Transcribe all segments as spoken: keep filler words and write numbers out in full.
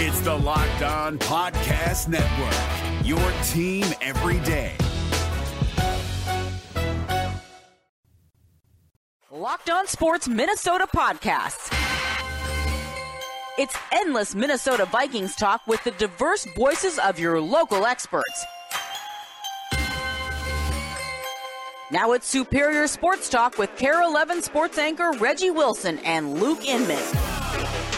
It's the Locked On Podcast Network, your team every day. Locked On Sports Minnesota podcasts. It's endless Minnesota Vikings talk with the diverse voices of your local experts. Now it's Superior Sports Talk with KARE eleven sports anchor Reggie Wilson and Luke Inman.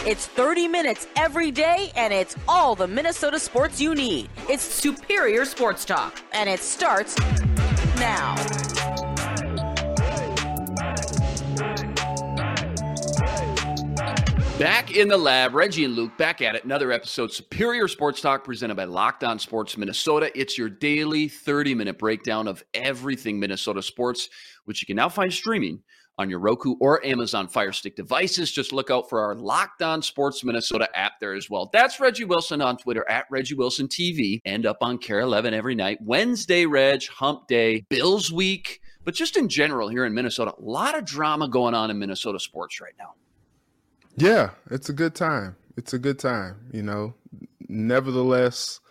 It's thirty minutes every day, and it's all the Minnesota sports you need. It's Superior Sports Talk, and it starts now. Back in the lab, Reggie and Luke back at it. Another episode, Superior Sports Talk, presented by Locked On Sports Minnesota. It's your daily thirty-minute breakdown of everything Minnesota sports, which you can now find streaming on your Roku or Amazon Fire Stick devices. Just look out for our Locked On Sports Minnesota app there as well. That's Reggie Wilson on Twitter, at Reggie Wilson T V, and up on KARE eleven every night. Wednesday, Reg, hump day, Bills week, but just in general here in Minnesota, a lot of drama going on in Minnesota sports right now. Yeah, it's a good time. It's a good time, you know. Nevertheless,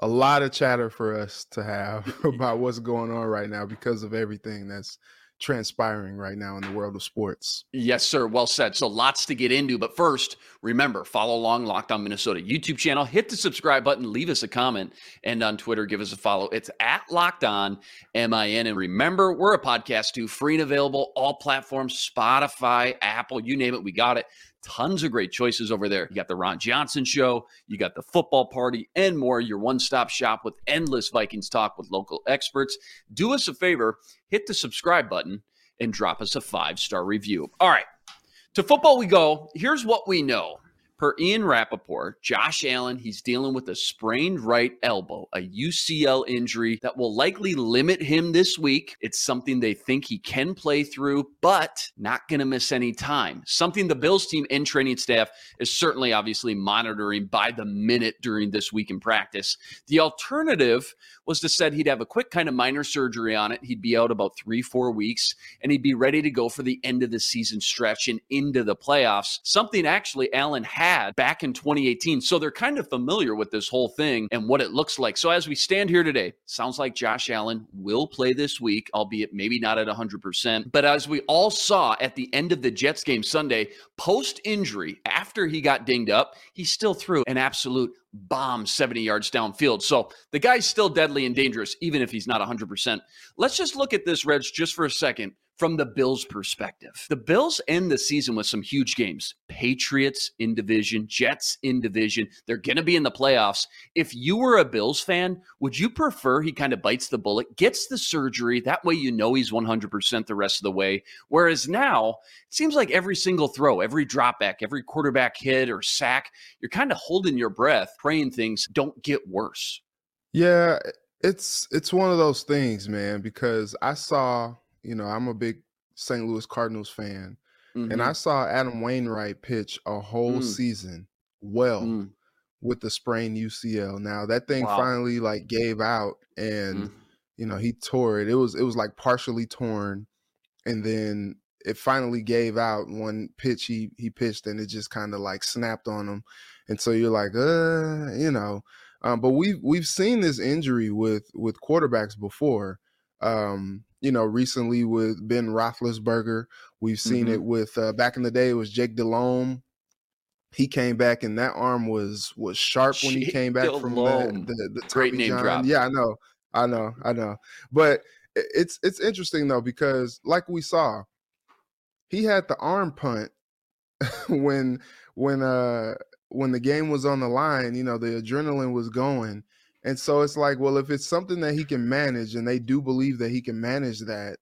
a lot of chatter for us to have about what's going on right now because of everything that's transpiring right now in the world of sports. Yes, sir. Well said. So lots to get into. But first, remember, follow along Locked On Minnesota YouTube channel. Hit the subscribe button. Leave us a comment. And on Twitter, give us a follow. It's at Locked On M I N. And remember, we're a podcast too. Free and available. All platforms. Spotify, Apple, you name it. We got it. Tons of great choices over there. You got the Ron Johnson show, you got the football party, and more. Your one-stop shop with endless Vikings talk with local experts. Do us a favor, hit the subscribe button and drop us a five-star review. All right, to football we go. Here's what we know. Per Ian Rappaport, Josh Allen, he's dealing with a sprained right elbow, a U C L injury that will likely limit him this week. It's something they think he can play through, but not going to miss any time. Something the Bills team and training staff is certainly obviously monitoring by the minute during this week in practice. The alternative was to said he'd have a quick kind of minor surgery on it. He'd be out about three, four weeks, and he'd be ready to go for the end of the season stretch and into the playoffs, something actually Allen had had back in twenty eighteen. So they're kind of familiar with this whole thing and what it looks like. So as we stand here today, sounds like Josh Allen will play this week, albeit maybe not at one hundred percent. But as we all saw at the end of the Jets game Sunday, post-injury, after he got dinged up, he still threw an absolute bomb seventy yards downfield. So the guy's still deadly and dangerous, even if he's not one hundred percent. Let's just look at this, Reg, just for a second. From the Bills' perspective, the Bills end the season with some huge games. Patriots in division, Jets in division. They're going to be in the playoffs. If you were a Bills fan, would you prefer he kind of bites the bullet, gets the surgery? That way you know he's one hundred percent the rest of the way. Whereas now, it seems like every single throw, every drop back, every quarterback hit or sack, you're kind of holding your breath, praying things don't get worse. Yeah, it's it's one of those things, man, because I saw... You know, I'm a big Saint Louis Cardinals fan, mm-hmm. and I saw Adam Wainwright pitch a whole mm. season well mm. with the sprained U C L. Now that thing wow. finally like gave out, and mm. you know he tore it. It was it was like partially torn, and then it finally gave out. One pitch he he pitched, and it just kind of like snapped on him, and so you're like, uh, you know, um, but we've we've seen this injury with with quarterbacks before. Um, you know, recently with Ben Roethlisberger, we've seen mm-hmm. it with uh, back in the day, it was Jake Delhomme. He came back and that arm was was sharp when Jake he came back Delhomme. From the, the, the great name John. Drop. Yeah, I know, I know, I know. But it's it's interesting though because like we saw, he had the arm punt when when uh when the game was on the line. You know, the adrenaline was going. And so it's like, well, if it's something that he can manage and they do believe that he can manage that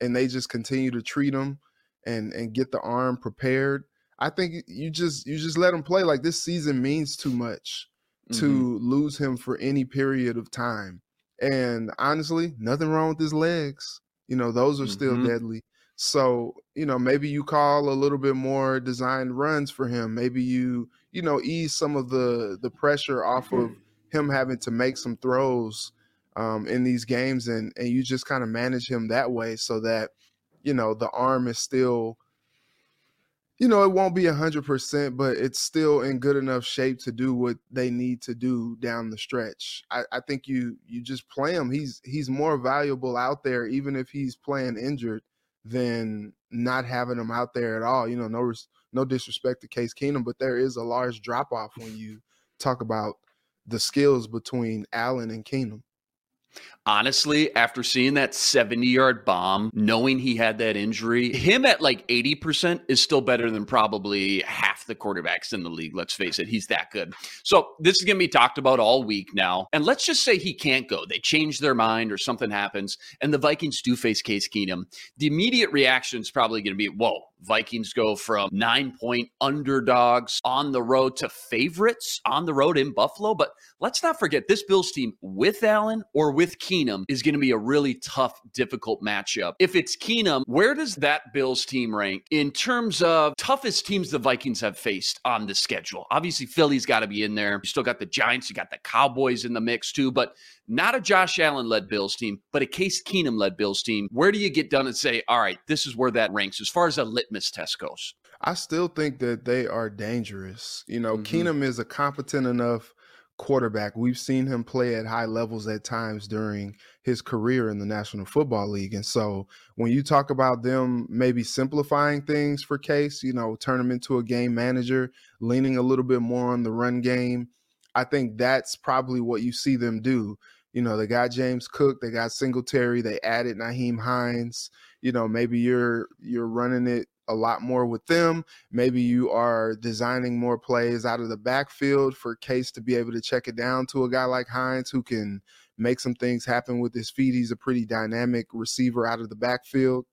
and they just continue to treat him and, and get the arm prepared, I think you just you just let him play. Like this season means too much mm-hmm. to lose him for any period of time. And honestly, nothing wrong with his legs. You know, those are mm-hmm. still deadly. So, you know, maybe you call a little bit more designed runs for him. Maybe you, you know, ease some of the, the pressure off mm-hmm. of him having to make some throws um, in these games and, and you just kind of manage him that way so that, you know, the arm is still, you know, it won't be one hundred percent, but it's still in good enough shape to do what they need to do down the stretch. I, I think you you just play him. He's he's more valuable out there, even if he's playing injured, than not having him out there at all. You know, no no disrespect to Case Keenum, but there is a large drop-off when you talk about the skills between Allen and Keenum. Honestly, after seeing that seventy-yard bomb, knowing he had that injury, him at like eighty percent is still better than probably half the quarterbacks in the league. Let's face it, he's that good. So this is going to be talked about all week now. And let's just say he can't go. They change their mind or something happens, and the Vikings do face Case Keenum. The immediate reaction is probably going to be, whoa, Vikings go from nine-point underdogs on the road to favorites on the road in Buffalo. But let's not forget, this Bills team with Allen or with Keenum is going to be a really tough, difficult matchup. If it's Keenum, where does that Bills team rank in terms of toughest teams the Vikings have faced on the schedule? Obviously, Philly's got to be in there. You still got the Giants. You got the Cowboys in the mix too, but not a Josh Allen-led Bills team, but a Case Keenum-led Bills team. Where do you get done and say, all right, this is where that ranks as far as a litmus test goes? I still think that they are dangerous. You know, mm-hmm. Keenum is a competent enough quarterback. We've seen him play at high levels at times during his career in the National Football League. And so when you talk about them maybe simplifying things for Case, you know, turn him into a game manager, leaning a little bit more on the run game, I think that's probably what you see them do. You know, they got James Cook, they got Singletary, they added Nyheim Hines. You know, maybe you're you're running it a lot more with them. Maybe you are designing more plays out of the backfield for Case to be able to check it down to a guy like Hines who can make some things happen with his feet. He's a pretty dynamic receiver out of the backfield.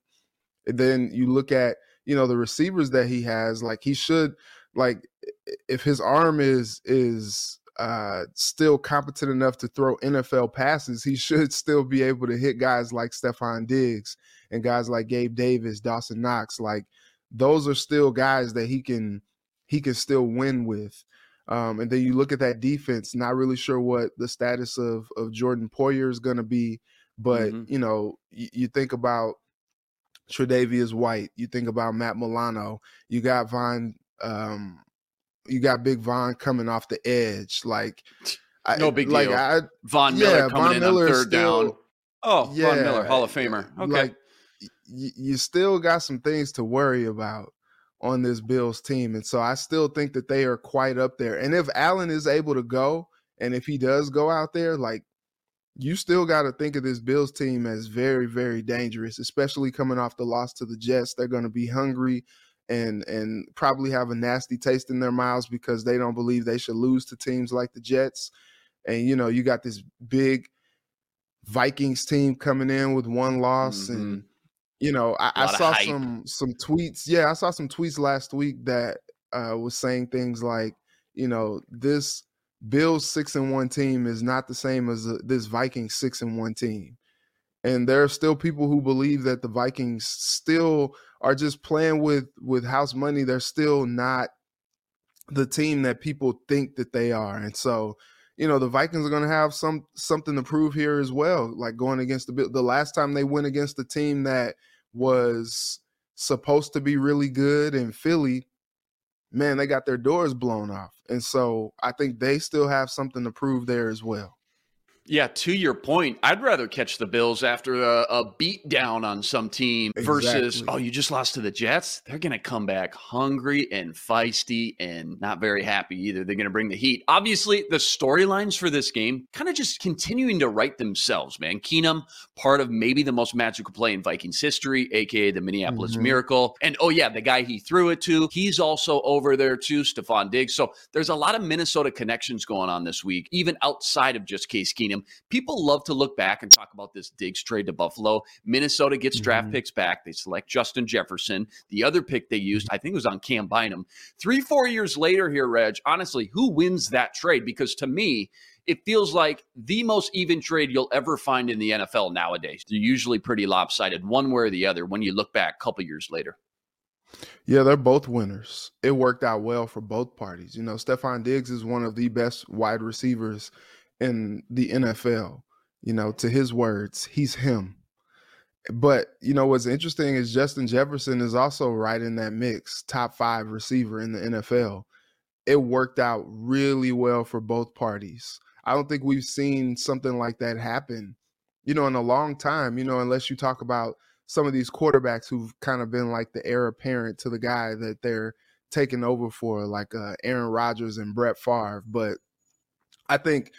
And then you look at, you know, the receivers that he has, like he should, like if his arm is is Uh, still competent enough to throw N F L passes, he should still be able to hit guys like Stephon Diggs and guys like Gabe Davis, Dawson Knox. Like those are still guys that he can he can still win with. Um, and then you look at that defense. Not really sure what the status of of Jordan Poyer is going to be, but mm-hmm. you know, y- you think about Tre'Davious White, you think about Matt Milano, you got Von. Um, You got Big Von coming off the edge, like no big like deal. I, Von Miller yeah, coming Von in Miller on third still, down. Oh, yeah, Von Miller, Hall of Famer. Okay, like, y- you still got some things to worry about on this Bills team, and so I still think that they are quite up there. And if Allen is able to go, and if he does go out there, like you still got to think of this Bills team as very, very dangerous, especially coming off the loss to the Jets. They're going to be hungry. And and probably have a nasty taste in their mouths because they don't believe they should lose to teams like the Jets. And, you know, you got this big Vikings team coming in with one loss. Mm-hmm. And, you know, I, I saw some some tweets. Yeah, I saw some tweets last week that uh, was saying things like, you know, this Bills six and one team is not the same as this Vikings six and one team. And there are still people who believe that the Vikings still are just playing with, with house money. They're still not the team that people think that they are. And so, you know, the Vikings are going to have some something to prove here as well, like going against the Bills. The last time they went against a team that was supposed to be really good in Philly, man, they got their doors blown off. And so I think they still have something to prove there as well. Yeah, to your point, I'd rather catch the Bills after a, a beat down on some team versus, exactly. Oh, you just lost to the Jets. They're going to come back hungry and feisty and not very happy either. They're going to bring the heat. Obviously, the storylines for this game kind of just continuing to write themselves, man. Keenum, part of maybe the most magical play in Vikings history, a k a the Minneapolis mm-hmm. Miracle. And, oh, yeah, the guy he threw it to, he's also over there too, Stephon Diggs. So there's a lot of Minnesota connections going on this week, even outside of just Case Keenum. People love to look back and talk about this Diggs trade to Buffalo. Minnesota gets mm-hmm. draft picks back. They select Justin Jefferson. The other pick they used, I think it was on Cam Bynum. Three, four years later here, Reg, honestly, who wins that trade? Because to me, it feels like the most even trade you'll ever find in the N F L nowadays. They're usually pretty lopsided one way or the other when you look back a couple years later. Yeah, they're both winners. It worked out well for both parties. You know, Stephon Diggs is one of the best wide receivers in the N F L, you know, to his words, he's him. But, you know, what's interesting is Justin Jefferson is also right in that mix, top five receiver in the N F L. It worked out really well for both parties. I don't think we've seen something like that happen, you know, in a long time, you know, unless you talk about some of these quarterbacks who've kind of been like the heir apparent to the guy that they're taking over for, like uh, Aaron Rodgers and Brett Favre. But I think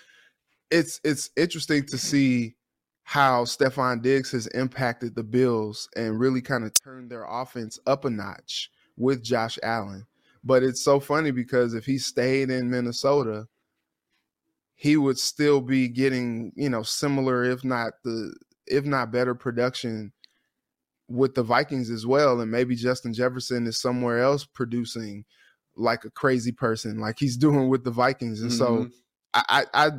it's it's interesting to see how Stephon Diggs has impacted the Bills and really kind of turned their offense up a notch with Josh Allen. But it's so funny because if he stayed in Minnesota, he would still be getting, you know, similar, if not the, if not better production with the Vikings as well. And maybe Justin Jefferson is somewhere else producing like a crazy person, like he's doing with the Vikings. And mm-hmm. so I, I, I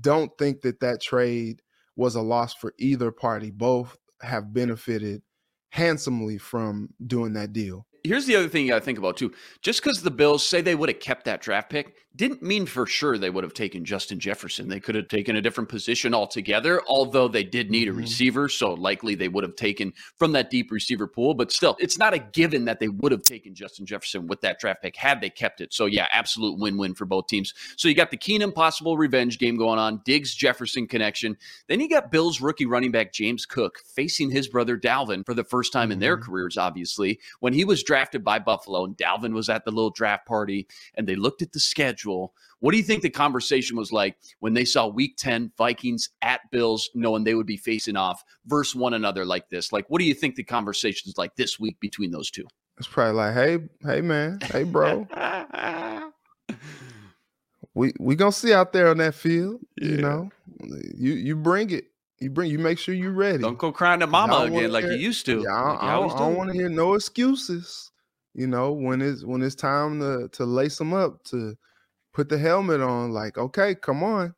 don't think that that trade was a loss for either party. Both have benefited handsomely from doing that deal. Here's the other thing you got to think about, too. Just because the Bills say they would have kept that draft pick didn't mean for sure they would have taken Justin Jefferson. They could have taken a different position altogether, although they did need a mm-hmm. receiver, so likely they would have taken from that deep receiver pool. But still, it's not a given that they would have taken Justin Jefferson with that draft pick had they kept it. So, yeah, absolute win-win for both teams. So you got the Keenum possible revenge game going on, Diggs-Jefferson connection. Then you got Bills rookie running back James Cook facing his brother Dalvin for the first time mm-hmm. in their careers, obviously, when he was drafted by Buffalo and Dalvin was at the little draft party and they looked at the schedule. What do you think the conversation was like when they saw week ten Vikings at Bills, knowing they would be facing off versus one another like this? Like, what do you think the conversations like this week between those two? It's probably like, Hey, Hey man, Hey bro, we, we gonna see out there on that field. Yeah. You know, you, you bring it. You bring, you make sure you're ready. Don't go crying to mama again like you used to. Yeah, I, like I, I don't, don't want to hear no excuses. You know, when it's when it's time to to lace them up, to put the helmet on, like, okay, come on.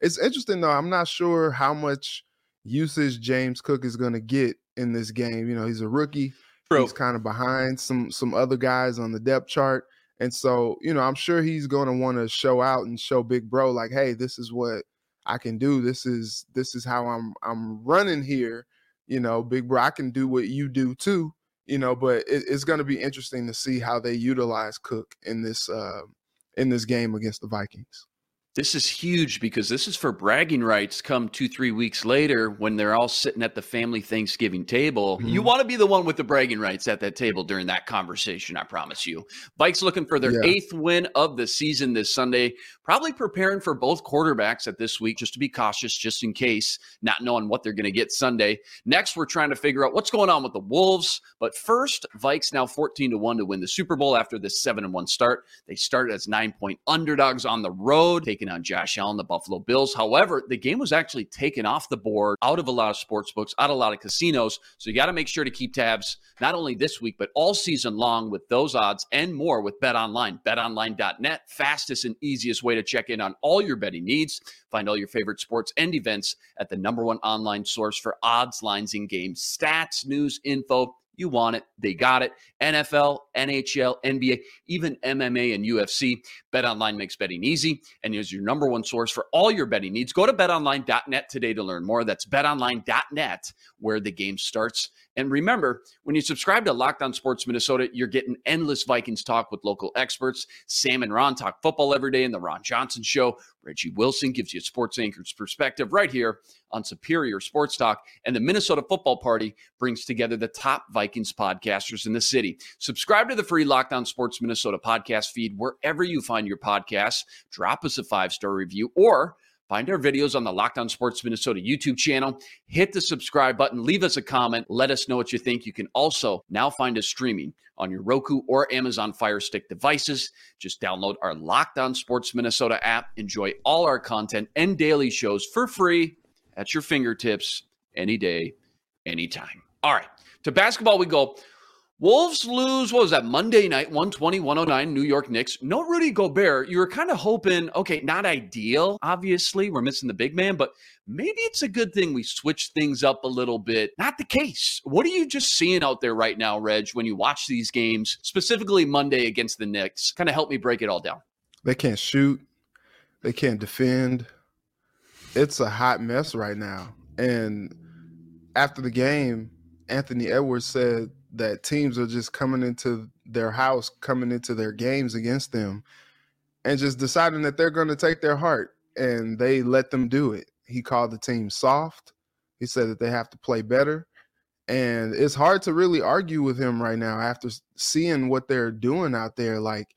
It's interesting though. I'm not sure how much usage James Cook is going to get in this game. You know, he's a rookie. True. He's kind of behind some some other guys on the depth chart, and so you know, I'm sure he's going to want to show out and show Big Bro, like, hey, this is what I can do. This is this is how I'm I'm running here, you know, Big Bro. I can do what you do too, you know. But it, it's going to be interesting to see how they utilize Cook in this uh, in this game against the Vikings. This is huge because this is for bragging rights come two, three weeks later when they're all sitting at the family Thanksgiving table. Mm-hmm. You want to be the one with the bragging rights at that table during that conversation, I promise you. Vikes looking for their yeah. eighth win of the season this Sunday, probably preparing for both quarterbacks at this week just to be cautious, just in case, not knowing what they're going to get Sunday. Next, we're trying to figure out what's going on with the Wolves. But first, Vikes now fourteen to one to win the Super Bowl after this seven and one start. They started as nine-point underdogs on the road, taking on Josh Allen, the Buffalo Bills. However, the game was actually taken off the board, out of a lot of sports books, out of a lot of casinos. So you got to make sure to keep tabs, not only this week, but all season long with those odds and more with BetOnline. bet online dot net, fastest and easiest way to check in on all your betting needs. Find all your favorite sports and events at the number one online source for odds, lines, and game stats, news, info. You want it, they got it. N F L, N H L, N B A, even M M A and U F C. BetOnline makes betting easy and is your number one source for all your betting needs. Go to bet online dot net today to learn more. That's bet online dot net where the game starts. And remember, when you subscribe to Locked On Sports Minnesota, you're getting endless Vikings talk with local experts. Sam and Ron talk football every day in the Ron Johnson Show. Reggie Wilson gives you a sports anchor's perspective right here on Superior Sports Talk. And the Minnesota Football Party brings together the top Vikings podcasters in the city. Subscribe to the free Locked On Sports Minnesota podcast feed wherever you find your podcasts. Drop us a five-star review or find our videos on the Locked On Sports Minnesota YouTube channel. Hit the subscribe button. Leave us a comment. Let us know what you think. You can also now find us streaming on your Roku or Amazon Fire Stick devices. Just download our Locked On Sports Minnesota app. Enjoy all our content and daily shows for free at your fingertips any day, anytime. All right, to basketball we go. Wolves lose, what was that, Monday night, one twenty to one oh nine, New York Knicks. No Rudy Gobert. You were kind of hoping, okay, not ideal. Obviously, we're missing the big man, but maybe it's a good thing we switched things up a little bit. Not the case. What are you just seeing out there right now, Reg, when you watch these games, specifically Monday against the Knicks? Kind of help me break it all down. They can't shoot. They can't defend. It's a hot mess right now. And after the game, Anthony Edwards said that teams are just coming into their house, coming into their games against them, and just deciding that they're going to take their heart, and they let them do it. He called the team soft. He said that they have to play better. And it's hard to really argue with him right now after seeing what they're doing out there. Like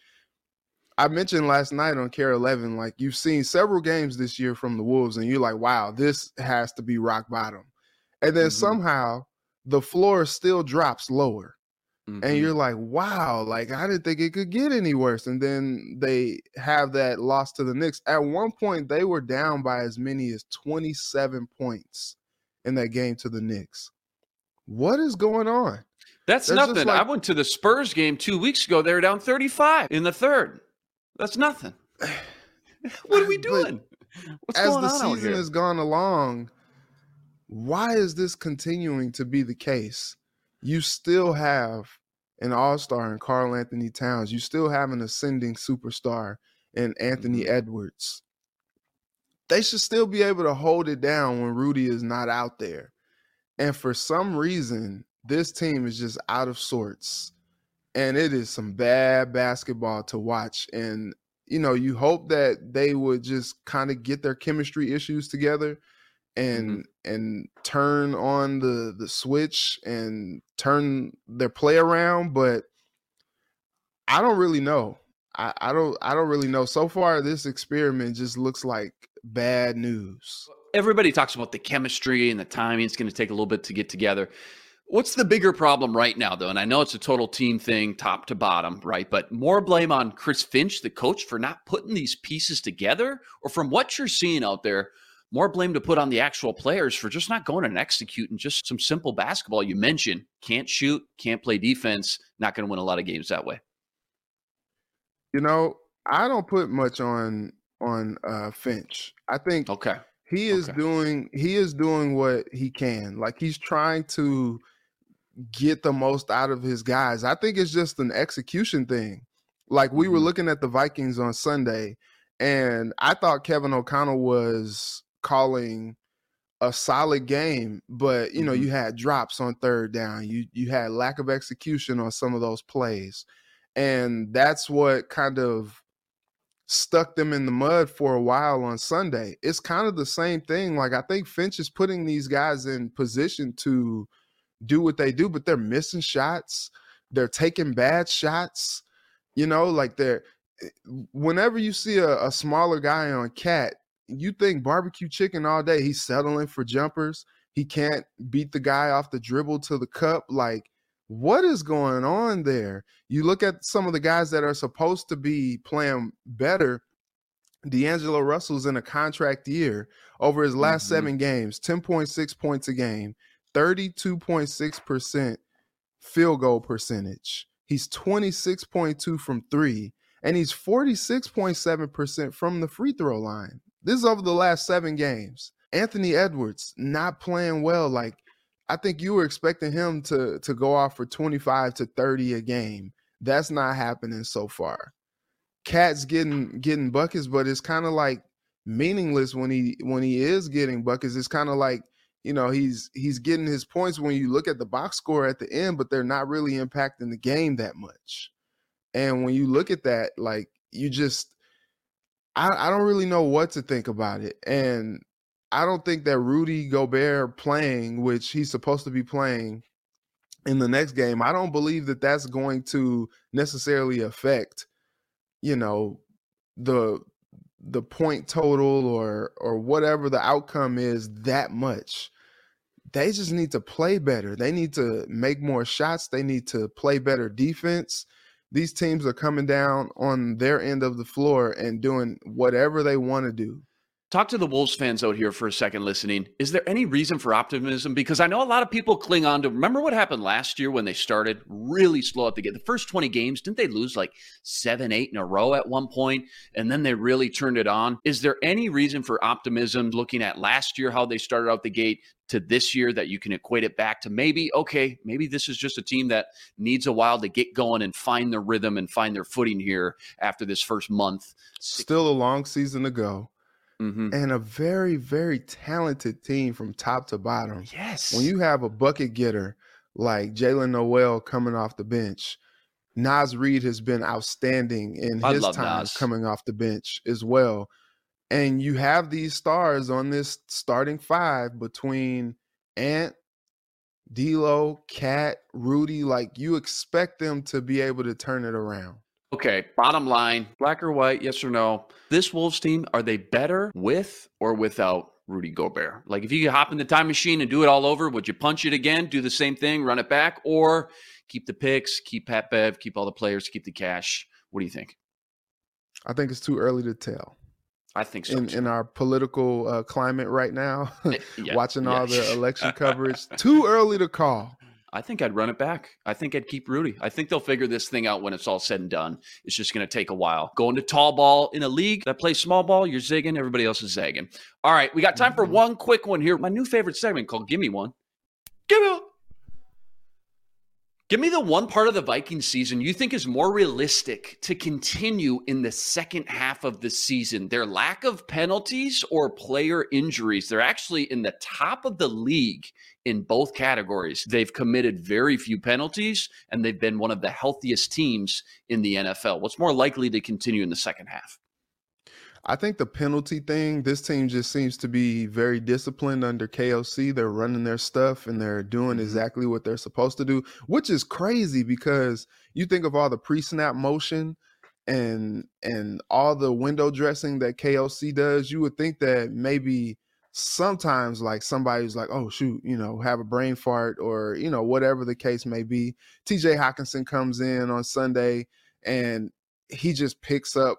I mentioned last night on K A R E eleven, like you've seen several games this year from the Wolves, and you're like, wow, this has to be rock bottom. And then mm-hmm. somehow the floor still drops lower. Mm-hmm. And you're like, wow, like I didn't think it could get any worse. And then they have that loss to the Knicks. At one point, they were down by as many as twenty-seven points in that game to the Knicks. What is going on? That's They're nothing. Like, I went to the Spurs game two weeks ago. They were down thirty-five in the third. That's nothing. What are we doing? What's going on out here? As the season has gone along, why is this continuing to be the case? You still have an all-star in Karl-Anthony Towns. You still have an ascending superstar in Anthony mm-hmm. Edwards. They should still be able to hold it down when Rudy is not out there. And for some reason, this team is just out of sorts. And it is some bad basketball to watch. And, you know, you hope that they would just kind of get their chemistry issues together and mm-hmm. and turn on the, the switch and turn their play around. But I don't really know. I, I don't I don't really know. So far, this experiment just looks like bad news. Everybody talks about the chemistry and the timing. It's going to take a little bit to get together. What's the bigger problem right now, though? And I know it's a total team thing, top to bottom, right? But more blame on Chris Finch, the coach, for not putting these pieces together? Or from what you're seeing out there, more blame to put on the actual players for just not going and executing just some simple basketball you mentioned. Can't shoot, can't play defense, not going to win a lot of games that way. You know, I don't put much on on uh, Finch. I think okay. he is okay. doing he is doing what he can. Like he's trying to get the most out of his guys. I think it's just an execution thing. Like we mm-hmm. were looking at the Vikings on Sunday, and I thought Kevin O'Connell was calling a solid game, but you know, mm-hmm. you had drops on third down. You you had lack of execution on some of those plays. And that's what kind of stuck them in the mud for a while on Sunday. It's kind of the same thing. Like, I think Finch is putting these guys in position to do what they do, but they're missing shots. They're taking bad shots. You know, like they're – whenever you see a, a smaller guy on Cat, you think barbecue chicken all day. He's settling for jumpers. He can't beat the guy off the dribble to the cup. Like, what is going on there? You look at some of the guys that are supposed to be playing better. D'Angelo Russell's in a contract year. Over his last mm-hmm. seven games, ten point six points a game, thirty-two point six percent field goal percentage. He's twenty-six point two from three, and he's forty-six point seven percent from the free throw line. This is over the last seven games. Anthony Edwards not playing well. Like, I think you were expecting him to to go off for twenty-five to thirty a game. That's not happening so far. Cat's getting getting buckets, but it's kind of like meaningless when he when he is getting buckets. It's kind of like, you know, he's he's getting his points when you look at the box score at the end, but they're not really impacting the game that much. And when you look at that, like you just I, I don't really know what to think about it. And I don't think that Rudy Gobert playing, which he's supposed to be playing in the next game, I don't believe that that's going to necessarily affect, you know, the the point total or or whatever the outcome is that much. They just need to play better. They need to make more shots. They need to play better defense. These teams are coming down on their end of the floor and doing whatever they want to do. Talk to the Wolves fans out here for a second listening. Is there any reason for optimism? Because I know a lot of people cling on to, remember what happened last year when they started really slow at the get. The first twenty games, didn't they lose like seven, eight in a row at one point? And then they really turned it on. Is there any reason for optimism looking at last year, how they started out the gate to this year, that you can equate it back to maybe, okay, maybe this is just a team that needs a while to get going and find their rhythm and find their footing here after this first month? Still a long season to go. Mm-hmm. And a very, very talented team from top to bottom. Yes. When you have a bucket getter like Jalen Noel coming off the bench. Naz Reid has been outstanding in I his time Naz. coming off the bench as well. And you have these stars on this starting five between Ant, D'Lo, Cat, Rudy. Like, you expect them to be able to turn it around. Okay, bottom line, black or white, yes or no. This Wolves team, are they better with or without Rudy Gobert? Like, if you could hop in the time machine and do it all over, would you punch it again, do the same thing, run it back, or keep the picks, keep Pat Bev, keep all the players, keep the cash? What do you think? I think it's too early to tell. I think so. In, in our political uh, climate right now, yeah, watching yeah. all the election coverage, too early to call. I think I'd run it back. I think I'd keep Rudy. I think they'll figure this thing out when it's all said and done. It's just going to take a while. Going to tall ball in a league that plays small ball, you're zigging. Everybody else is zagging. All right, we got time for one quick one here. My new favorite segment called Give Me One. Give me one. Give me the one part of the Vikings season you think is more realistic to continue in the second half of the season. Their lack of penalties or player injuries. They're actually in the top of the league in both categories. They've committed very few penalties, and they've been one of the healthiest teams in the N F L. What's more likely to continue in the second half? I think the penalty thing, this team just seems to be very disciplined under K O C. They're running their stuff and they're doing exactly what they're supposed to do, which is crazy because you think of all the pre-snap motion and and all the window dressing that K O C does, you would think that maybe sometimes like somebody's like, oh shoot, you know, have a brain fart or, you know, whatever the case may be. T J Hockenson comes in on Sunday and he just picks up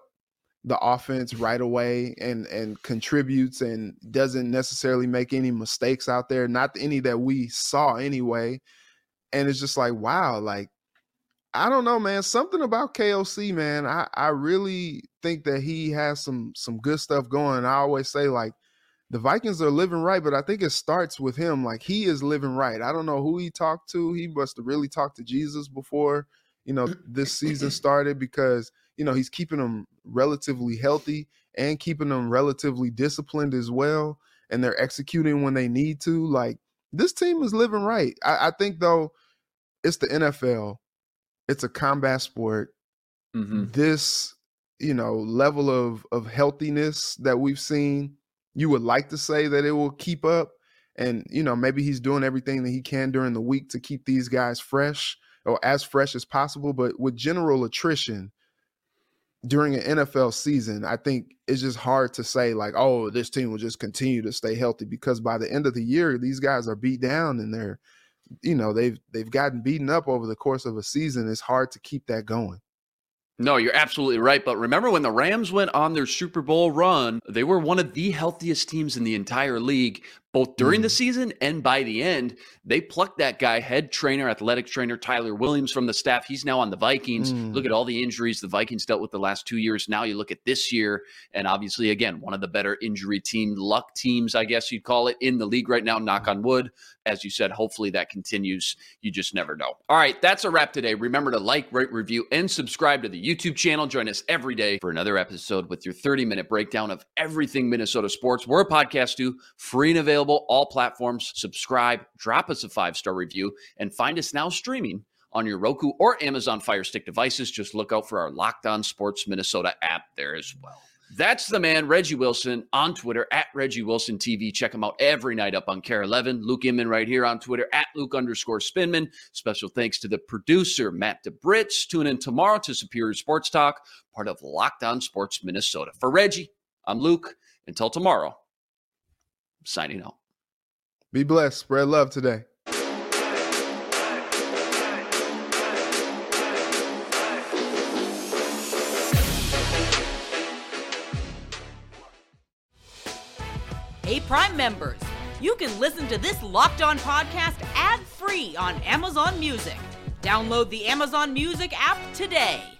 the offense right away and, and contributes and doesn't necessarily make any mistakes out there. Not any that we saw anyway. And it's just like, wow, like, I don't know, man, something about K O C, man. I, I really think that he has some, some good stuff going. I always say like, the Vikings are living right, but I think it starts with him. Like, he is living right. I don't know who he talked to. He must have really talked to Jesus before, you know, this season started because, you know, he's keeping them relatively healthy and keeping them relatively disciplined as well. And they're executing when they need to. Like, this team is living right. I, I think, though, it's the N F L. It's a combat sport. Mm-hmm. This, you know, level of, of healthiness that we've seen, you would like to say that it will keep up and, you know, maybe he's doing everything that he can during the week to keep these guys fresh or as fresh as possible. But with general attrition during an N F L season, I think it's just hard to say like, oh, this team will just continue to stay healthy because by the end of the year, these guys are beat down and they're, you know, they've, they've gotten beaten up over the course of a season. It's hard to keep that going. No, you're absolutely right. But remember when the Rams went on their Super Bowl run, they were one of the healthiest teams in the entire league, both during mm. the season and by the end. They plucked that guy, head trainer, athletic trainer, Tyler Williams from the staff. He's now on the Vikings. Mm. Look at all the injuries the Vikings dealt with the last two years. Now you look at this year, and obviously, again, one of the better injury team, luck teams, I guess you'd call it, in the league right now, knock on wood. As you said, hopefully that continues. You just never know. All right, that's a wrap today. Remember to like, rate, review, and subscribe to the YouTube channel. Join us every day for another episode with your thirty-minute breakdown of everything Minnesota sports. We're a podcast too, free and available, all platforms. Subscribe, drop us a five-star review, and find us now streaming on your Roku or Amazon Fire Stick devices. Just look out for our Locked On Sports Minnesota app there as well. That's the man, Reggie Wilson, on Twitter, at Reggie Wilson T V. Check him out every night up on K A R E eleven. Luke Inman right here on Twitter, at Luke underscore Spinman. Special thanks to the producer, Matt DeBritz. Tune in tomorrow to Superior Sports Talk, part of Locked On Sports Minnesota. For Reggie, I'm Luke. Until tomorrow, I'm signing out. Be blessed. Spread love today. Hey, Prime members, you can listen to this Locked On podcast ad-free on Amazon Music. Download the Amazon Music app today.